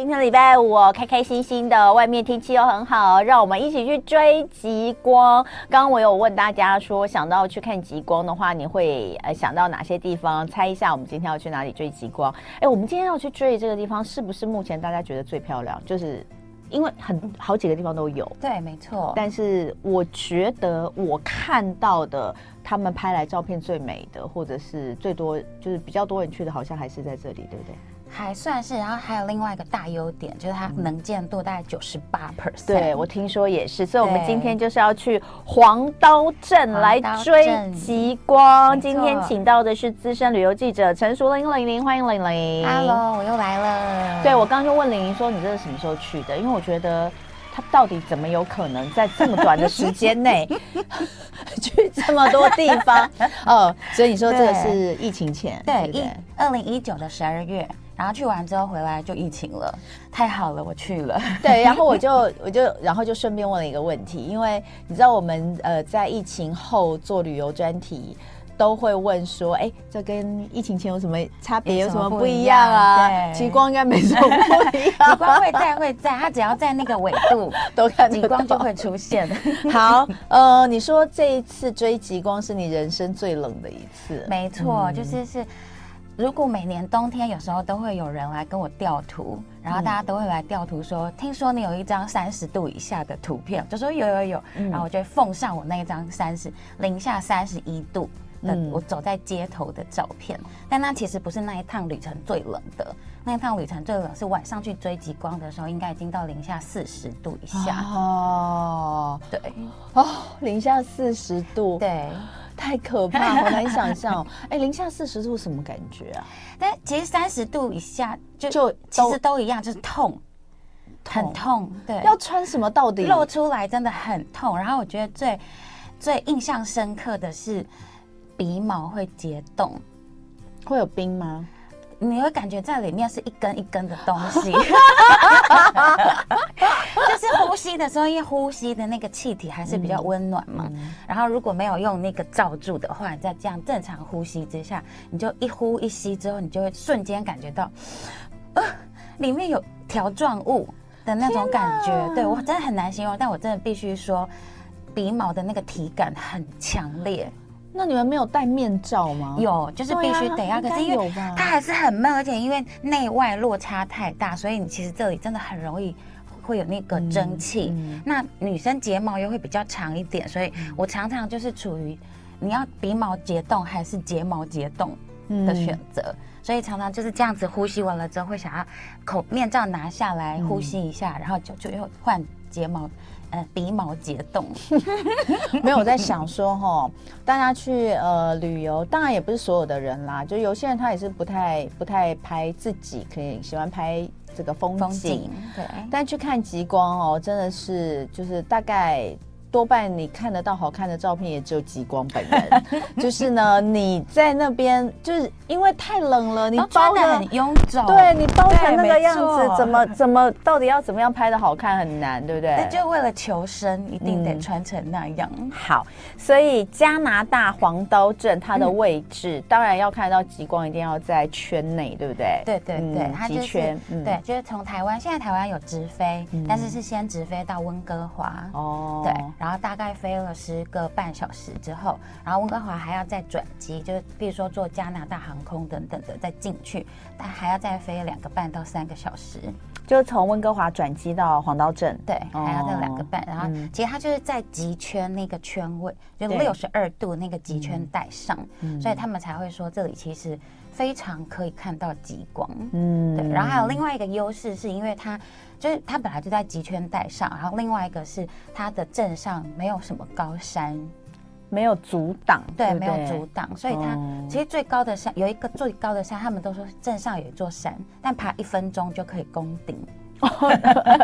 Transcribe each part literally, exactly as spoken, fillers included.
今天礼拜五哦，开开心心的，外面天气又很好，让我们一起去追极光。刚刚我有问大家说，想到去看极光的话，你会呃想到哪些地方？猜一下，我们今天要去哪里追极光？哎，我们今天要去追这个地方，是不是目前大家觉得最漂亮？就是因为很好几个地方都有，对，没错。但是我觉得我看到的，他们拍来照片最美的，或者是最多就是比较多人去的，好像还是在这里，对不对？还算是，然后还有另外一个大优点，就是它能见度大概九十八 percent。对，我听说也是，所以我们今天就是要去黄刀镇来追极光。今天请到的是资深旅游记者陈淑玲玲玲，欢迎玲玲。Hello， 我又来了。对，我刚刚就问玲玲说，你这是什么时候去的？因为我觉得它到底怎么有可能在这么短的时间内去这么多地方？哦，所以你说这个是疫情前？对，一二零一九的十二月。然后去完之后回来就疫情了，太好了，我去了。对，然后我就我就然后就顺便问了一个问题，因为你知道我们呃在疫情后做旅游专题，都会问说，哎，这跟疫情前有什么差别，有什么不一样啊？极光应该没什么不一样，极光会在会在，它只要在那个纬度都看极光就会出现。好，呃，你说这一次追极光是你人生最冷的一次，没错，嗯、就是是。如果每年冬天有时候都会有人来跟我调图，然后大家都会来调图说、嗯、听说你有一张三十度以下的图片，就说有有有、嗯、然后我就会奉上我那一张三十零下三十一度的、嗯、我走在街头的照片。但那其实不是那一趟旅程最冷的，那一趟旅程最冷是晚上去追极光的时候，应该已经到零下四十度以下。哦，对，哦，零下四十度，对。太可怕，好难想象哦！哎，零下四十度什么感觉啊？但其实三十度以下就就其实都一样，就是痛，痛很痛。对，要穿什么到底露出来真的很痛。然后我觉得最最印象深刻的是鼻毛会结冻，会有冰吗？你会感觉在里面是一根一根的东西，就是呼吸的时候，因为呼吸的那个气体还是比较温暖嘛、嗯嗯、然后如果没有用那个罩住的话，你再这样正常呼吸之下，你就一呼一吸之后，你就会瞬间感觉到、呃、里面有条状物的那种感觉。对，我真的很难形容，但我真的必须说鼻毛的那个体感很强烈。那你们没有戴面罩吗？有，就是必须得要、啊、可是因为它还是很闷，而且因为内外落差太大，所以你其实这里真的很容易会有那个蒸汽、嗯嗯、那女生睫毛又会比较长一点，所以我常常就是处于你要鼻毛结冻还是睫毛结冻的选择、嗯、所以常常就是这样子呼吸完了之后会想要口面罩拿下来呼吸一下、嗯、然后就就又换睫毛呃，鼻毛结冻。没有，我在想说哈，大家去呃旅游，当然也不是所有的人啦，就有些人他也是不太不太拍自己，可以喜欢拍这个风景，风景对。但去看极光哦，真的是就是大概。多半你看得到好看的照片也只有极光本人，就是呢，你在那边就是因为太冷了，你包得很臃肿，对你包成那个样子，怎么怎么到底要怎么样拍得好看很难，对不对？就为了求生，一定得穿成那样。嗯、好，所以加拿大黄刀镇它的位置，嗯、当然要看到极光，一定要在圈内，对不对？对对对，嗯、它就是圈、嗯、对，就是从台湾，现在台湾有直飞，嗯、但是是先直飞到温哥华哦，对。然后大概飞了十个半小时之后，然后温哥华还要再转机，就是比如说坐加拿大航空等等的再进去，但还要再飞两个半到三个小时，就从温哥华转机到黄刀镇，对，哦、还要再两个半。然后其实它就是在极圈那个圈位，就六十二度那个极圈带上，所以他们才会说这里其实非常可以看到极光。嗯，对。然后还有另外一个优势是因为它。就是它本来就在极圈带上，然后另外一个是它的镇上没有什么高山，没有阻挡，对，对对没有阻挡，所以它、嗯、其实最高的山有一个最高的山，他们都说镇上有一座山，但爬一分钟就可以攻顶。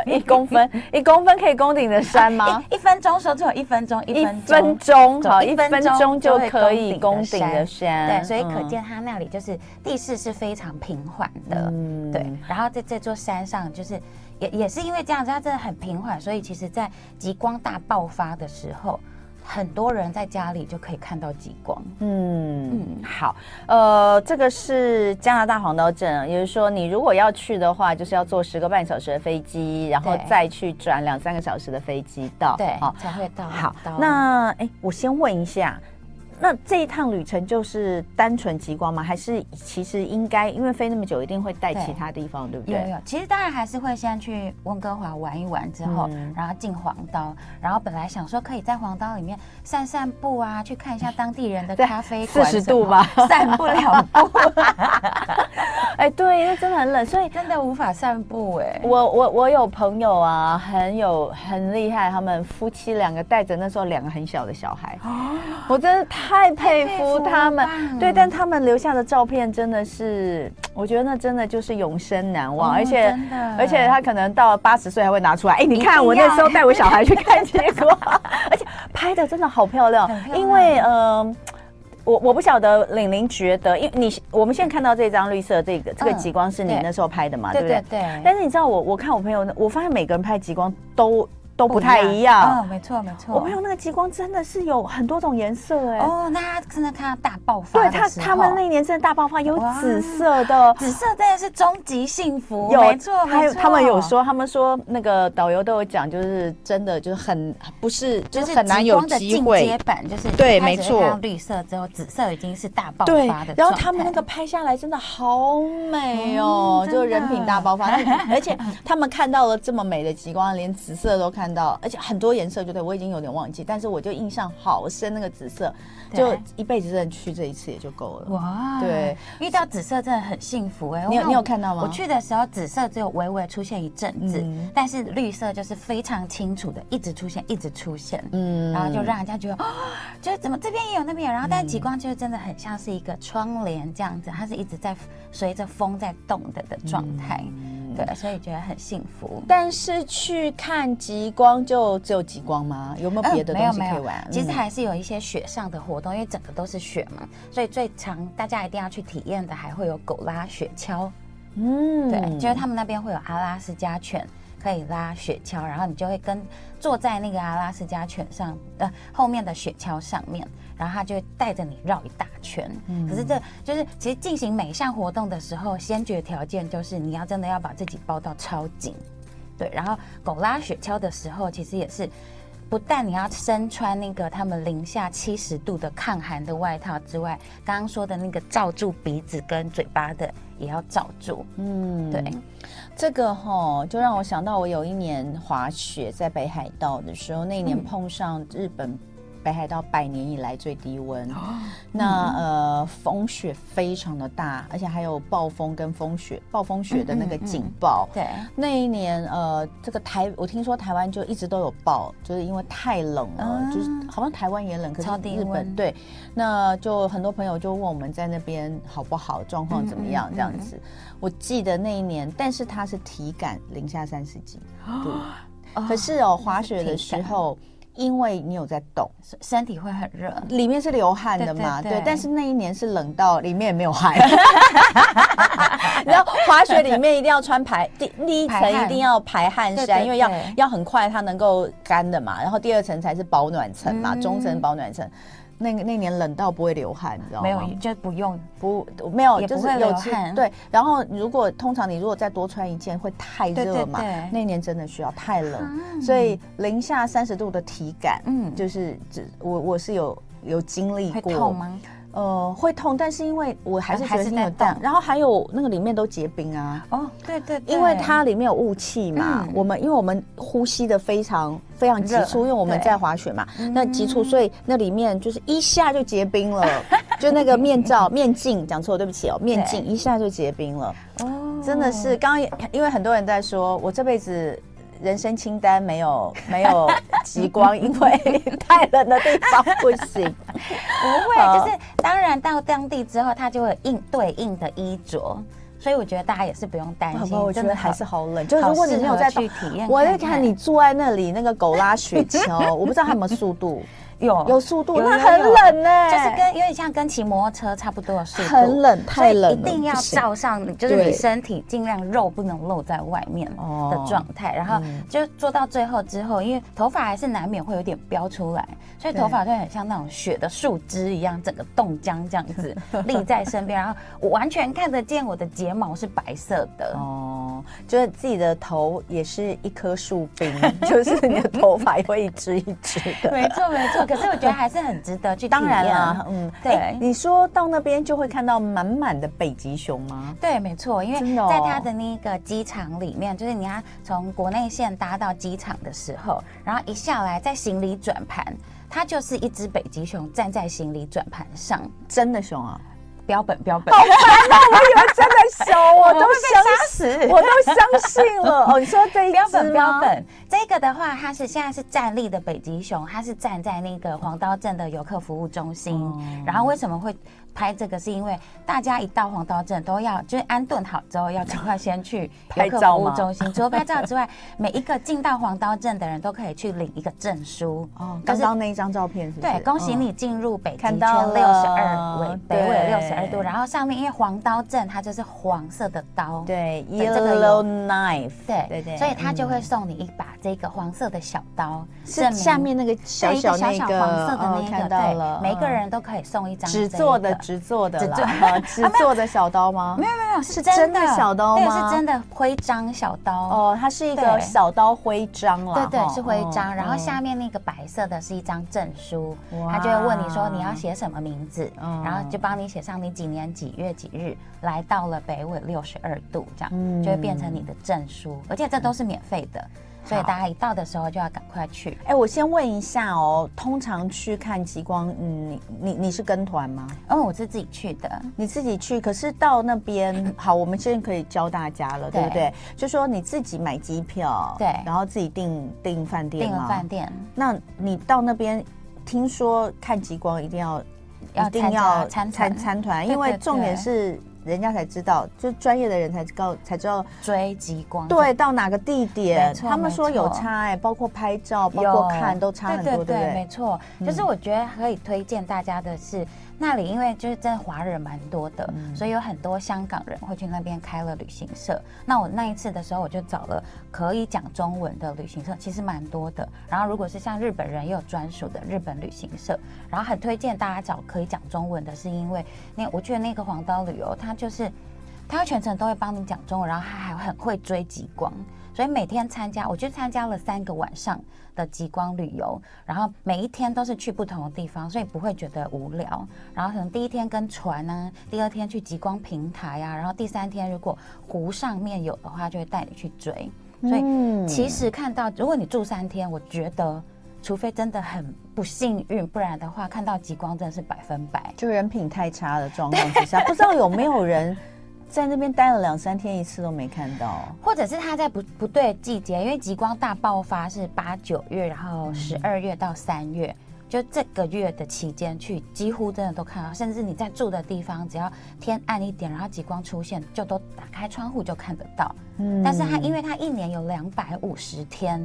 一公分，一公分可以攻顶的山吗？一, 一分钟，说错，一分钟，一分钟，好，一分钟就可以攻顶的山。对，所以可见它那里就是地势是非常平缓的。嗯，对。然后在这座山上，就是也也是因为这样子，它真的很平缓，所以其实在极光大爆发的时候。很多人在家里就可以看到极光。嗯嗯，好，呃，这个是加拿大黄刀镇，也就是说，你如果要去的话，就是要坐十个半小时的飞机，然后再去转两三个小时的飞机到，对，哦、才会到。好，到那哎，我先问一下。那这一趟旅程就是单纯极光吗？还是其实应该因为飞那么久，一定会带其他地方， 对, 对不对？有有，其实当然还是会先去温哥华玩一玩，之后、嗯、然后进黄刀，然后本来想说可以在黄刀里面散散步啊，去看一下当地人的咖啡馆，四十度吧，散不了步。哎，对，因为真的很冷，所以真的无法散步哎、欸。我我我有朋友啊，很有很厉害，他们夫妻两个带着那时候两个很小的小孩，哦、我真的太。太佩服他们，对，但他们留下的照片真的是，我觉得那真的就是永生难忘，而且而且他可能到了八十岁还会拿出来，哎，你看我那时候带我小孩去看结果，而且拍的真的好漂亮，因为嗯。我我不晓得玲玲觉得，因为你我们现在看到这张绿色这个、嗯、这个极光是你那时候拍的嘛，对不对？对。但是你知道我我看我朋友，我发现每个人拍极光都。都不太一样，嗯，没错没错。我朋友那个极光真的是有很多种颜色哎、欸。哦，那他真的看到大爆发的時候。对他，他们那一年真的大爆发，有紫色的，紫色真的是终极幸福。有，没错没错。他们有说，他们说那个导游都有讲，就是真的就是很不是，就是很难有机会。极光的进阶版就是对，没错。看到绿色之后，紫色已经是大爆发的。对，然后他们那个拍下来真的好美哦，嗯、就人品大爆发，而且他们看到了这么美的极光，连紫色都看。看到，而且很多颜色，就对我已经有点忘记，但是我就印象好深，那个紫色，就一辈子真的去这一次也就够了。哇，对，遇到紫色真的很幸福哎、欸！你有你有看到吗？我去的时候，紫色只有微微出现一阵子、嗯，但是绿色就是非常清楚的，一直出现，一直出现，嗯，然后就让人家觉得，哦、就是怎么这边也有那边有，然后但是极光就是真的很像是一个窗帘这样子，它是一直在随着风在动的的状态。嗯对，所以觉得很幸福。但是去看极光就只有极光吗？有没有别的东西可以玩？嗯、没有没有，其实还是有一些雪上的活动，因为整个都是雪嘛，所以最常大家一定要去体验的还会有狗拉雪橇。嗯，对，就是他们那边会有阿拉斯加犬可以拉雪橇，然后你就会跟坐在那个阿拉斯加犬上，呃，后面的雪橇上面。然后他就会带着你绕一大圈、嗯，可是这就是其实进行每一项活动的时候，先决条件就是你要真的要把自己包到超紧，对。然后狗拉雪橇的时候，其实也是不但你要身穿那个他们零下七十度的抗寒的外套之外，刚刚说的那个罩住鼻子跟嘴巴的也要罩住，嗯，对。这个吼、哦、就让我想到我有一年滑雪在北海道的时候，那一年碰上日本、嗯。北海道百年以来最低温，哦、那、嗯、呃风雪非常的大，而且还有暴风跟风雪，暴风雪的那个警报。嗯嗯嗯、对，那一年呃，这个台我听说台湾就一直都有暴，就是因为太冷了，嗯、就是好像台湾也冷，可是日本对，那就很多朋友就问我们在那边好不好，状况怎么样、嗯嗯嗯、这样子。我记得那一年，但是它是体感零下三十几度、哦，可是哦滑雪的时候。因为你有在动，身体会很热，里面是流汗的嘛， 对, 对, 对, 对。但是那一年是冷到里面也没有汗，你知道滑雪里面一定要穿排第第一层一定要排汗衫，对对对，因为要要很快它能够干的嘛，然后第二层才是保暖层嘛，嗯、中层保暖层。那那年冷到不会流汗，你知道吗？没有，就不用不没有，也不会流汗。对，然后如果通常你如果再多穿一件会太热嘛，对对对，那年真的需要太冷，嗯、所以零下三十度的体感，嗯，就是我我是有有经历过。会痛吗？呃，会痛，但是因为我还是觉得你有动，然后还有那个里面都结冰啊。哦，对对对，因为它里面有雾气嘛，嗯、我们因为我们呼吸的非常非常急促，因为我们在滑雪嘛，那急促，所以那里面就是一下就结冰了，就那个面罩面镜讲错，对不起哦，面镜一下就结冰了。哦，真的是刚刚因为很多人在说，我这辈子。人生清单没有没有极光，因为太冷的地方不行。不会，就是当然到当地之后，它就会有应对应的衣着。所以我觉得大家也是不用担心，好好，我觉得还是好冷。就如果你没有在去体验，我在看你坐在那里那个狗拉雪橇，我不知道它有没有速度。有有速度，那很冷呢、欸。就是跟因为以像跟骑摩托车差不多的速度，很冷，太冷了，一定要罩上你，就是你身体尽量肉不能露在外面的状态。然后就做到最后之后，因为头发还是难免会有点飙出来，所以头发就很像那种雪的树枝一样，整个冻僵这样子立在身边，然后我完全看得见我的睫毛是白色的哦，就是自己的头也是一棵树冰，就是你的头发也会一枝一枝的。没错没错，可是我觉得还是很值得去。当然啦，嗯，对、欸。你说到那边就会看到满满的北极熊吗？对，没错，因为在它的那个机场里面，就是你要从国内线搭到机场的时候，然后一下来在行李转盘，它就是一只北极熊站在行李转盘上，真的熊啊。标本标本，好烦啊！我以为真的熊，我都相信，我都相信了。哦，你说这一只标本标本，这个的话，它是现在是站立的北极熊，它是站在那个黄刀镇的游客服务中心。嗯、然后为什么会拍这个？是因为大家一到黄刀镇都要，就是安顿好之后要赶快先去游客服务中心。除了拍照之外，每一个进到黄刀镇的人都可以去领一个证书。哦，刚刚那一张照片是不是？对，恭喜你进入北极圈六十二纬，北纬六十二。然后上面因为黄刀镇它就是黄色的刀，对 ，yellow knife， 对对对，所以它就会送你一把这个黄色的小刀，是下面那个小小那个黄色的那个，对，每个人都可以送一张纸做的纸做的啦，纸做的小刀吗？没有没有是真的小刀吗？是真的徽章小刀哦，它是一个小刀徽章啦，对对是徽章，然后下面那个白色的是一张证书，他就会问你说你要写什么名字，然后就帮你写上你几年几月几日来到了北纬六十二度，这样、嗯、就会变成你的证书，而且这都是免费的，所以大家一到的时候就要赶快去。哎，我先问一下哦，通常去看极光，嗯，你你你是跟团吗？嗯，我是自己去的。你自己去，可是到那边，好，我们现在可以教大家了，对不对？就说你自己买机票，对，然后自己订订饭店吗？订饭店。那你到那边，听说看极光一定要。一定要参参团，因为重点是人家才知道，就专业的人才告才知道追极光，对，到哪个地点，他们说有差哎、欸，包括拍照，包括看都差很多，对对 对, 对，没错。就是我觉得可以推荐大家的是。嗯那里因为就是真的华人蛮多的、嗯、所以有很多香港人会去那边开了旅行社，那我那一次的时候我就找了可以讲中文的旅行社，其实蛮多的，然后如果是像日本人也有专属的日本旅行社，然后很推荐大家找可以讲中文的，是因为那我觉得那个黄刀旅游它就是它全程都会帮你讲中文，然后它还很会追极光，所以每天参加，我就参加了三个晚上的极光旅游，然后每一天都是去不同的地方，所以不会觉得无聊。然后可能第一天跟船啊，第二天去极光平台啊，然后第三天如果湖上面有的话，就会带你去追。所以其实看到，如果你住三天，我觉得。除非真的很不幸运，不然的话看到极光真的是百分百，就人品太差的状况之下，不知道有没有人在那边待了两三天一次都没看到，或者是他在 不, 不对季节，因为极光大爆发是八九月，然后十二月到三月。嗯就这个月的期间去，几乎真的都看到，甚至你在住的地方，只要天暗一点，然后极光出现，就都打开窗户就看得到。嗯，但是它因为它一年有两百五十天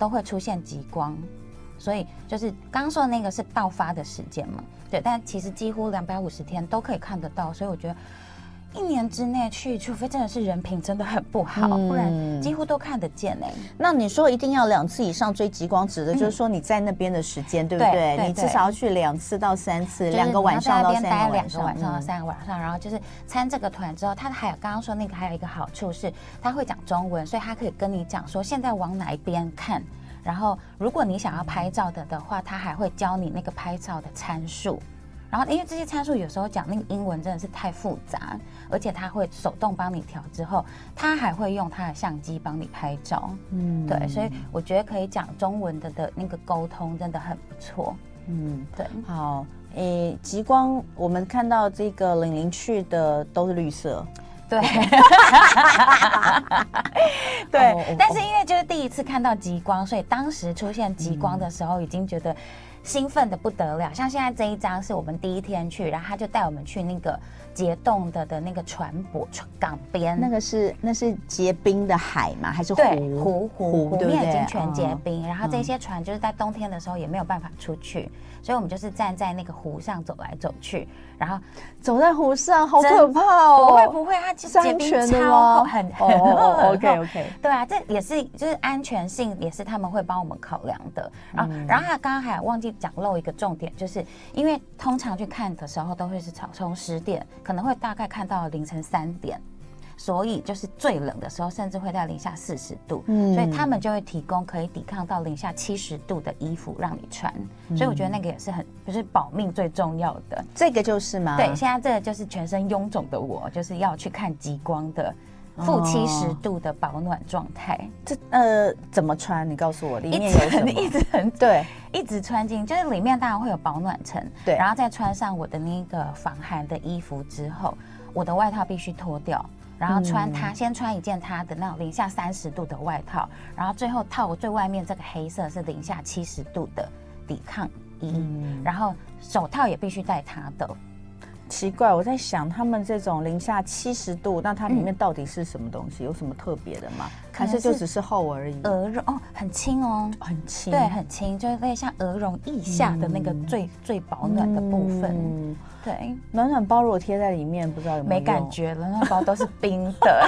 都会出现极光。所以就是刚刚说的那个是爆发的时间嘛，对，但其实几乎两百五十天都可以看得到，所以我觉得一年之内去，除非真的是人品真的很不好，嗯、不然几乎都看得见哎、欸。那你说一定要两次以上追极光，指的就是说你在那边的时间，嗯、对不 对, 对, 对？你至少要去两次到三次，就是、两个晚上到三个晚上，晚上到三个晚上，嗯、然后就是参这个团之后，他还有刚刚说那个还有一个好处是，他会讲中文，所以他可以跟你讲说现在往哪一边看。然后，如果你想要拍照的的话，他还会教你那个拍照的参数。然后，因为这些参数有时候讲那个英文真的是太复杂，而且他会手动帮你调之后，他还会用他的相机帮你拍照。嗯，对，所以我觉得可以讲中文的的那个沟通真的很不错。嗯，对，好，诶，极光我们看到这个玲玲去的都是绿色。对，对，但是因为就是第一次看到极光，所以当时出现极光的时候，已经觉得兴奋的不得了。像现在这一张是我们第一天去，然后他就带我们去那个结冻的的那个船舶港边，那个是那是结冰的海吗？还是湖？对，湖湖湖面已经全结冰、嗯，然后这些船就是在冬天的时候也没有办法出去，所以我们就是站在那个湖上走来走去，然后走在湖上好可怕哦！不会不会，它结冰超厚，很很厚。OK OK， 对啊，这也是就是安全性也是他们会帮我们考量的。然后、嗯、然后他刚刚还忘记讲漏一个重点，就是因为通常去看的时候都会是从十点。可能会大概看到凌晨三点，所以就是最冷的时候，甚至会到零下四十度、嗯，所以他们就会提供可以抵抗到零下七十度的衣服让你穿、嗯，所以我觉得那个也是很就是保命最重要的。这个就是吗？对，现在这个就是全身臃肿的我，就是要去看极光的。负七十度的保暖状态、哦，这呃怎么穿？你告诉我，里面有什么？一直很对，一直穿进，就是里面当然会有保暖层，对，然后再穿上我的那个防寒的衣服之后，我的外套必须脱掉，然后穿它、嗯，先穿一件它的那种零下三十度的外套，然后最后套我最外面这个黑色是零下七十度的抵抗衣、嗯，然后手套也必须戴它的。奇怪，我在想他们这种零下七十度，那它里面到底是什么东西？嗯、有什么特别的吗？还是就只是厚而已？鹅绒哦，很轻哦，很轻，对，很轻，就是类像鹅绒腋下的那个最、嗯、最保暖的部分。嗯、对，暖暖包如果贴在里面，不知道有没有用？没感觉，暖暖包都是冰的。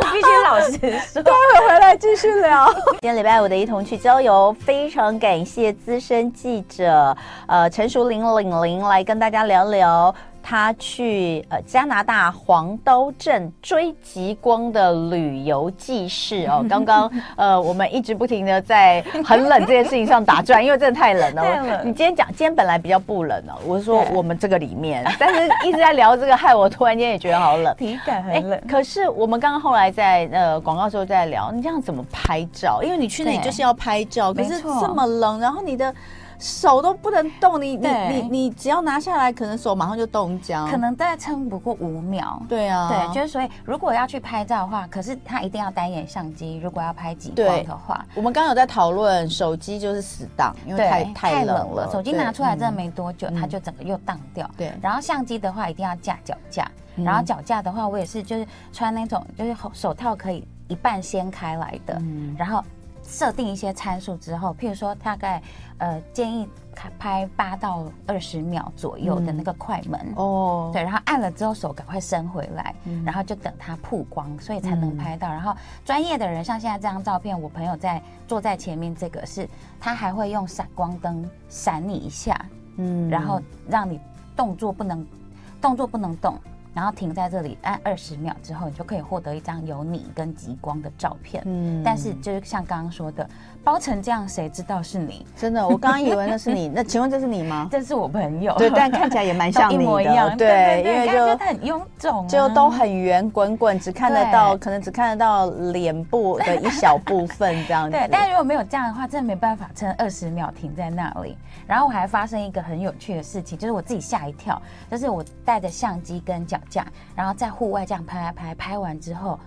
我必须老实说，待会回来继续聊。今天礼拜五的一同去郊游，非常感谢资深记者呃陈淑玲玲玲来跟大家聊聊她去呃加拿大黄刀镇追极光的旅游记事哦。刚刚呃我们一直不停的在很冷这件事情上打转，因为真的太冷了。了你今天讲，今天本来比较不冷哦，我是说我们这个里面，但是一直在聊这个，害我突然间也觉得好冷，体感很冷。可是我们刚刚后来在呃广告时候在聊，你这样怎么拍照？因为你去那里就是要拍照，可是这么冷，然后你的。手都不能动，你你你你只要拿下来，可能手马上就冻僵，可能大概撑不过五秒。对啊，对，就是所以如果要去拍照的话，可是他一定要单眼相机。如果要拍极光的话，我们刚刚有在讨论，手机就是死档，因为太太冷了，手机拿出来真的没多久，它就整个又荡掉。对，然后相机的话一定要架脚架，然后脚架的话，我也是就是穿那种就是手套可以一半掀开来的，嗯、然后。设定一些参数之后，譬如说大概呃建议拍八到二十秒左右的那个快门、嗯、哦，对，然后按了之后手赶快伸回来、嗯，然后就等它曝光，所以才能拍到。嗯、然后专业的人像现在这张照片，我朋友在坐在前面，这个是他还会用闪光灯闪你一下，嗯，然后让你动作不能动作不能动。然后停在这里，按二十秒之后，你就可以获得一张有你跟极光的照片。嗯，但是就是像刚刚说的，包成这样，谁知道是你？真的，我刚刚以为那是你。那请问这是你吗？这是我朋友。对，但看起来也蛮像你的，一模一样。对，对对对，因为就很臃肿、啊，就都很圆滚滚，只看得到，可能只看得到脸部的一小部分这样子。对，但如果没有这样的话，真的没办法撑二十秒停在那里。然后我还发生一个很有趣的事情，就是我自己吓一跳，就是我带着相机跟脚。然后在户外这样拍拍拍，拍完之后，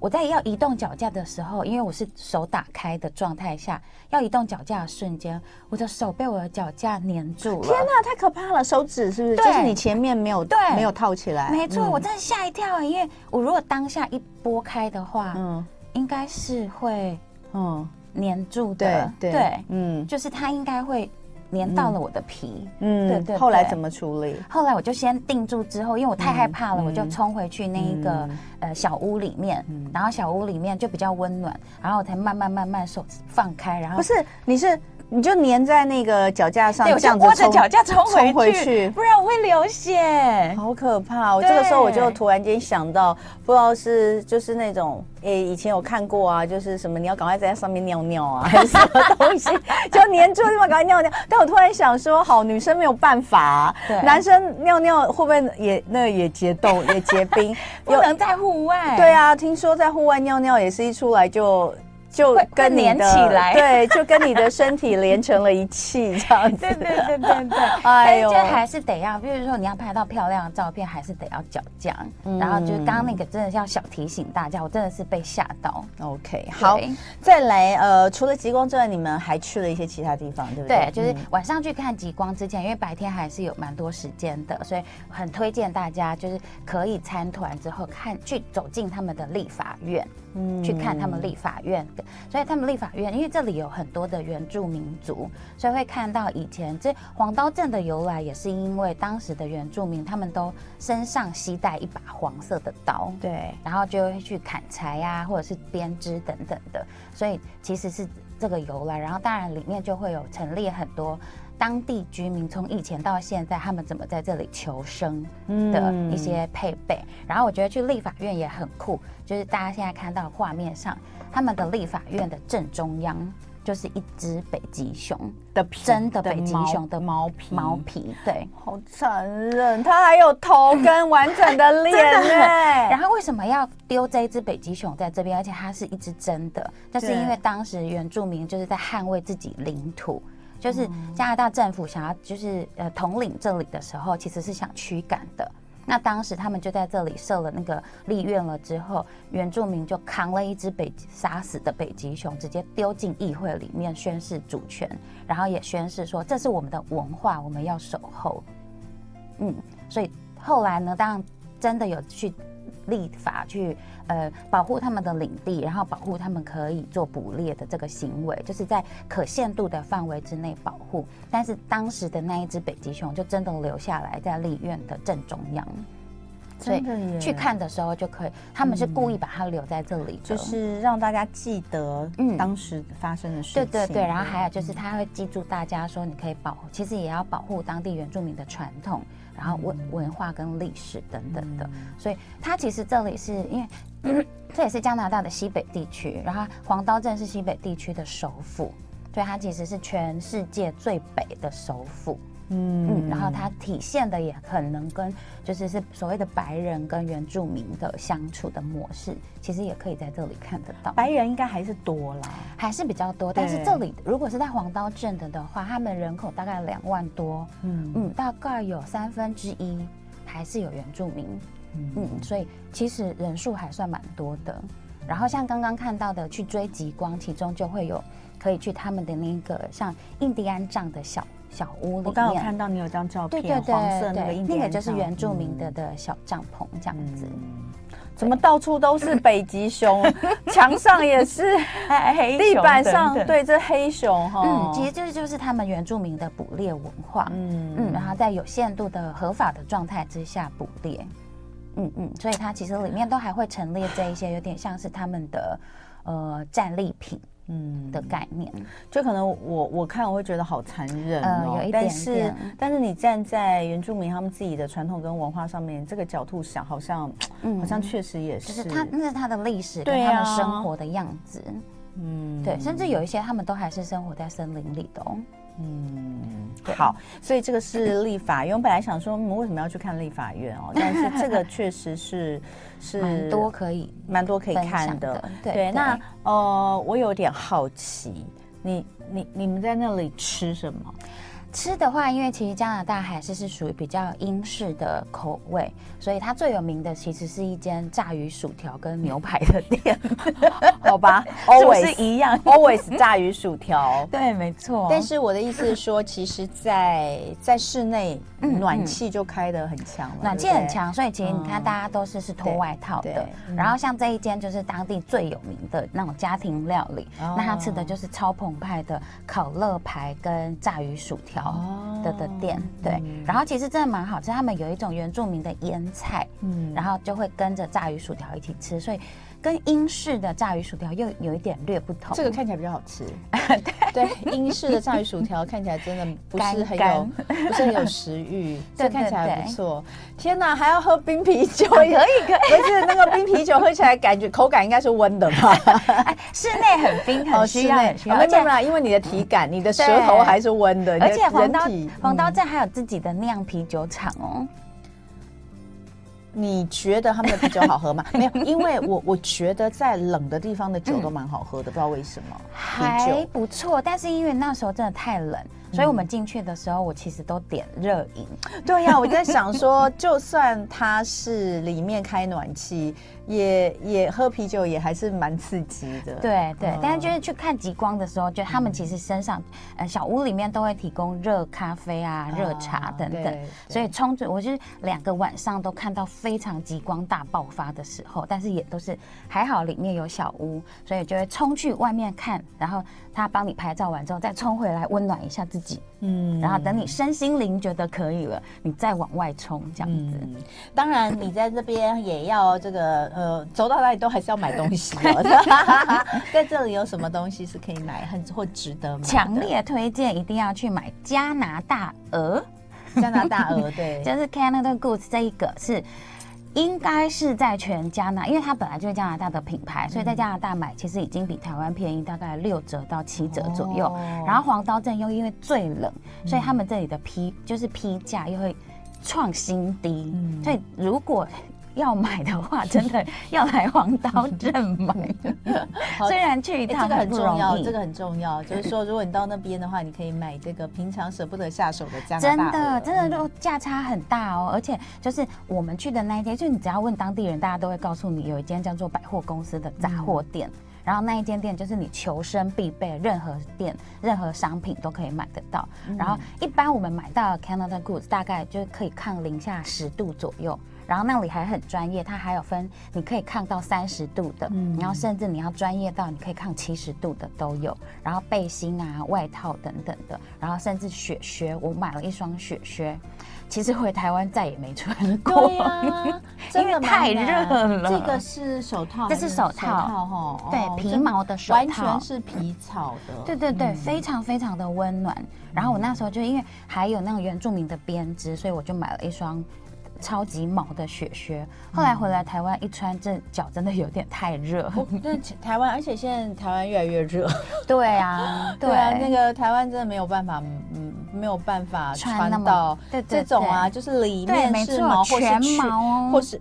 我在要移动脚架的时候，因为我是手打开的状态下，要移动脚架的瞬间，我的手被我的脚架黏住了。天哪，太可怕了！手指是不是？就是你前面没有对，没有套起来。没错，嗯、我真的吓一跳，因为我如果当下一拨开的话，嗯，应该是会嗯黏住的。对 对, 对，嗯，就是它应该会。粘到了我的皮，嗯，对 对, 对。后来怎么处理？后来我就先定住之后，因为我太害怕了，嗯、我就冲回去那一个、嗯、呃小屋里面、嗯，然后小屋里面就比较温暖，然后我才慢慢慢慢手放开，然后不是你是你就粘在那个脚架上，对，这样子我就握着脚架冲回 去, 冲回去，不然我会流血，好可怕、哦！我这个时候我就突然间想到，不知道是就是那种。欸、以前有看过啊，就是什么你要赶快在上面尿尿啊，还是什么东西，就黏住这么赶快尿尿。但我突然想说，好，女生没有办法、啊，男生尿尿会不会也那個、也结冻也结冰？不能在户外。对啊，听说在户外尿尿也是一出来就。就跟你的连起来，对，就跟你的身体连成了一气这样子。对对对对对，哎呦，但就还是得要，比如说你要拍到漂亮的照片，还是得要脚僵、嗯。然后就刚刚那个真的是要小提醒大家，我真的是被吓到。OK， 好，再来呃，除了极光之外，你们还去了一些其他地方，对不对？对，就是晚上去看极光之前，因为白天还是有蛮多时间的，所以很推荐大家就是可以参团之后看去走进他们的立法院。嗯、去看他们立法院，所以他们立法院，因为这里有很多的原住民族，所以会看到以前这黄刀镇的由来也是因为当时的原住民他们都身上携带一把黄色的刀，对，然后就会去砍柴啊，或者是编织等等的，所以其实是这个由来。然后当然里面就会有陈列很多当地居民从以前到现在他们怎么在这里求生的一些配备、嗯、然后我觉得去立法院也很酷，就是大家现在看到画面上他们的立法院的正中央就是一只北极熊的皮，真的北极熊的毛皮，毛皮，对，好残忍，它还有头跟完整的脸耶。然后为什么要丢这一只北极熊在这边，而且它是一只真的，就是因为当时原住民就是在捍卫自己领土，就是加拿大政府想要就是呃统领这里的时候，其实是想驱赶的。那当时他们就在这里设了那个立院了之后，原住民就扛了一只北杀死的北极熊，直接丢进议会里面宣示主权，然后也宣示说这是我们的文化，我们要守候。嗯，所以后来呢，当然真的有去立法去呃保护他们的领地，然后保护他们可以做捕猎的这个行为，就是在可限度的范围之内保护。但是当时的那一只北极熊就真的留下来在立院的正中央，所以去看的时候就可以，他们是故意把它留在这里、嗯、就是让大家记得当时发生的事情、嗯、对对对。然后还有就是他会记住大家说你可以保护，其实也要保护当地原住民的传统，然后文文化跟历史等等的、嗯、所以它其实这里是因为、嗯、这也是加拿大的西北地区，然后黄刀镇是西北地区的首府，所以它其实是全世界最北的首府。 嗯, 嗯，然后它体现的也很能跟就是是所谓的白人跟原住民的相处的模式，其实也可以在这里看得到。白人应该还是多啦，还是比较多，但是这里如果是在黄刀镇的的话，他们人口大概两万多，嗯嗯，大概有三分之一还是有原住民，嗯, 嗯，所以其实人数还算蛮多的。然后像刚刚看到的去追极光，其中就会有可以去他们的那个像印第安帐的小。小屋里面，我刚刚有看到你有张照片，对对对，黄色那个印第安帐，那个就是原住民的的小帐篷这样子。嗯，怎么到处都是北极熊，墙上也是，黑熊地板上等等，对，这黑熊哈、哦。嗯，其实就是就是他们原住民的捕猎文化，嗯嗯，然后在有限度的合法的状态之下捕猎，嗯嗯，所以它其实里面都还会陈列这一些有点像是他们的呃战利品。嗯的概念，就可能我我看我会觉得好残忍哦、呃，有一点点，但是但是你站在原住民他们自己的传统跟文化上面这个角度想，好像、嗯、好像确实也是，就是他那是他的历史跟他们生活的样子，嗯，对，甚至有一些他们都还是生活在森林里的哦。嗯，好，所以这个是立法院。因为我本来想说，我们为什么要去看立法院哦？但是这个确实是是蛮多可以蛮多可以看的。的对，对那呃，我有点好奇，你你你们在那里吃什么？吃的话，因为其实加拿大还是是属于比较英式的口味，所以它最有名的其实是一间炸鱼薯条跟牛排的店，好吧 ，always 是, 是一样 ，always 炸鱼薯条，对，没错。但是我的意思是说，其实在，在在室内、嗯、暖气就开得很强了，暖气很强，所以其实你看大家都是是脱外套的、嗯。然后像这一间就是当地最有名的那种家庭料理，哦、那它吃的就是超澎湃的烤乐排跟炸鱼薯条。的的店、哦、对、嗯，然后其实真的蛮好吃，他们有一种原住民的腌菜，嗯，然后就会跟着炸鱼薯条一起吃，所以跟英式的炸鱼薯条又有一点略不同。这个看起来比较好吃，对，对，英式的炸鱼薯条看起来真的不是很有，干干不是很有食欲，这看起来不错。天哪，还要喝冰啤酒？可以，可以，不是那个冰啤酒喝起来感觉口感应该是温的吧？哎、室内很冰，很需要，哦、需要，而且、哦、因为你的体感，嗯、你的舌头还是温的，而且。黄刀黄刀镇还有自己的酿啤酒厂哦，你觉得他们的啤酒好喝吗？没有，因为我我觉得在冷的地方的酒都蛮好喝的，嗯、不知道为什么。还不错，但是因为那时候真的太冷，嗯、所以我们进去的时候，我其实都点热饮。对呀、啊，我在想说，就算它是里面开暖气，也也喝啤酒也还是蛮刺激的。对对，嗯、但是就是去看极光的时候，就他们其实身上，呃，小屋里面都会提供热咖啡啊、啊热茶等等，所以冲着我就是两个晚上都看到。非常极光大爆发的时候，但是也都是还好里面有小屋，所以就会冲去外面看，然后他帮你拍照完之后再冲回来温暖一下自己，嗯，然后等你身心灵觉得可以了，你再往外冲这样子、嗯。当然你在这边也要这个呃走到哪里都还是要买东西、哦、在这里有什么东西是可以买很或值得买的？强烈推荐一定要去买加拿大鹅，加拿大鹅对，就是 Canada Goods 这一个是。应该是在全加拿大，因为它本来就是加拿大的品牌，所以在加拿大买其实已经比台湾便宜大概六折到七折左右。哦、然后黄刀镇又因为最冷，所以他们这里的批就是批价又会创新低、嗯，所以如果要买的话，真的要来黄刀镇买。虽然去一趟很不容易、欸，这个很重要，这个很重要。就是说，如果你到那边的话，你可以买这个平常舍不得下手的加拿大鹅。真的，真的都价差很大哦。而且就是我们去的那一天，就你只要问当地人，大家都会告诉你，有一间叫做百货公司的杂货店。嗯然后那一间店就是你求生必备，任何店、任何商品都可以买得到。嗯、然后一般我们买到的 Canada Goods 大概就可以抗零下十度左右。然后那里还很专业，它还有分你可以抗到三十度的，嗯、然后甚至你要专业到你可以抗七十度的都有。然后背心啊、外套等等的，然后甚至雪靴，我买了一双雪靴。其实回台湾再也没穿过，对啊、因为太热了。这个是手套，这是手套，对、哦，皮毛的手套，完全是皮草的。对对对，嗯、非常非常的温暖。然后我那时候就因为还有那个原住民的编织，所以我就买了一双超级毛的雪靴。后来回来台湾一穿，这脚真的有点太热。那、嗯、台湾，而且现在台湾越来越热。对啊，对啊，那个台湾真的没有办法，嗯。没有办法穿到这种啊，就是里面是毛，或是全毛，或是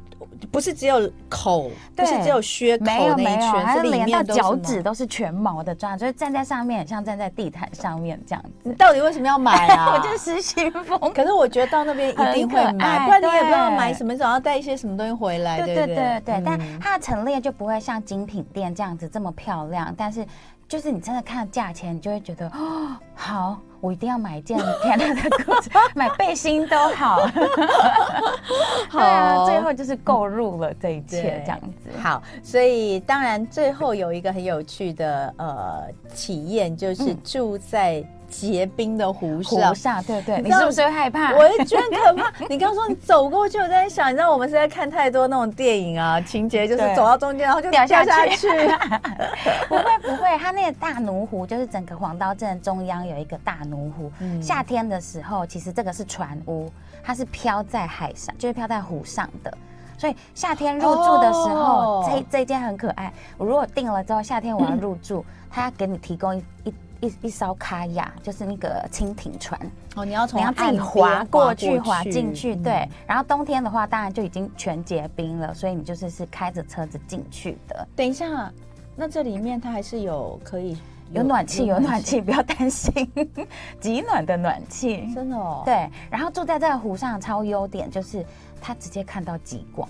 不是只有口，不是只有靴口那一圈，是里面到脚趾都是全毛的抓，就是站在上面，像站在地毯上面这样子。你到底为什么要买啊？我就失心疯。可是我觉得到那边一定会买，不然你也不知道买什么，总要带一些什么东西回来，对对对对对。但它的陈列就不会像精品店这样子这么漂亮，但是就是你真的看价钱，你就会觉得哦，好。我一定要买一件Canada Goods，买背心都好。好，对啊，最后就是购入了这一切这样子。好，所以当然最后有一个很有趣的呃体验，就是住在结冰的湖上。湖上，对对，你是不是会害怕？我也觉得很可怕。你刚说你走过去，我在想，你知道我们是在看太多那种电影啊，情节就是走到中间然后就掉下去。不会不会，它那个大奴湖就是整个黄刀镇中央有一个大。奴湖，夏天的时候，其实这个是船屋，它是飘在海上，就是飘在湖上的。所以夏天入住的时候， oh. 这这间很可爱。我如果订了之后，夏天我要入住，它要给你提供一一一一艘卡雅，就是那个蜻蜓船。哦、oh, ，你要从自己划过去，划进去，对。嗯、然后冬天的话，当然就已经全结冰了，所以你就是是开着车子进去的。等一下，那这里面它还是有可以。有暖气，有暖气，不要担心，极暖的暖气，真的哦。对，然后住在这个湖上的超优点就是，它直接看到极光，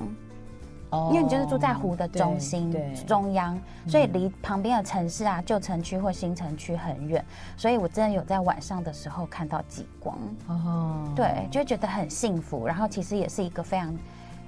哦，因为你就是住在湖的中心中央，所以离旁边的城市啊、旧城区或新城区很远，所以我真的有在晚上的时候看到极光，哦，对，就觉得很幸福。然后其实也是一个非常。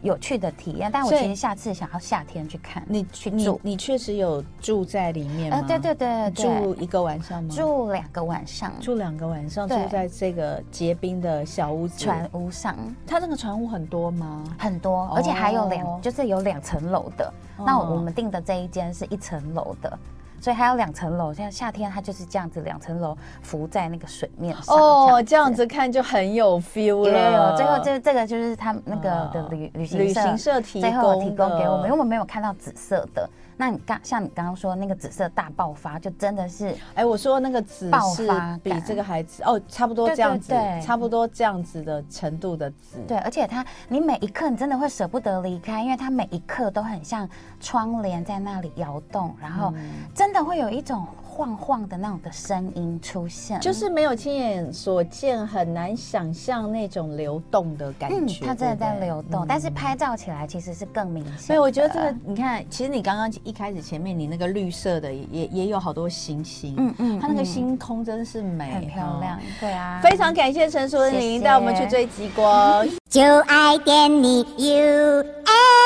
有趣的体验，但我其实下次想要夏天去看。你去住，你确实有住在里面吗？呃、对对 对, 对住一个晚上吗？住两个晚上，住两个晚上，住在这个结冰的小屋子船屋上。它这个船屋很多吗？很多，而且还有两， oh. 就是有两层楼的。Oh. 那我们订的这一间是一层楼的。所以还有两层楼，像夏天它就是这样子，两层楼浮在那个水面上。哦，这样子看就很有 feel 了。最后就这个就是他那个的旅、哦、旅行社提供的，最后提供给我们，因为我们没有看到紫色的，那你刚像你刚刚说那个紫色大爆发，就真的是，哎，我说那个紫是比这个还紫哦，差不多这样子，对对对，差不多这样子的程度的紫。对，而且它你每一刻你真的会舍不得离开，因为它每一刻都很像窗帘在那里摇动，然后真的会有一种晃晃的那种的声音出现，就是没有亲眼所见，很难想象那种流动的感觉。嗯，它真的在流动，嗯，但是拍照起来其实是更明显的。对，我觉得这个你看，其实你刚刚一开始前面你那个绿色的也也有好多行星，嗯嗯，它那个星空真是美，嗯，很漂亮，嗯，对啊。非常感谢陈淑玲带我们去追极光，就爱点你 U F O。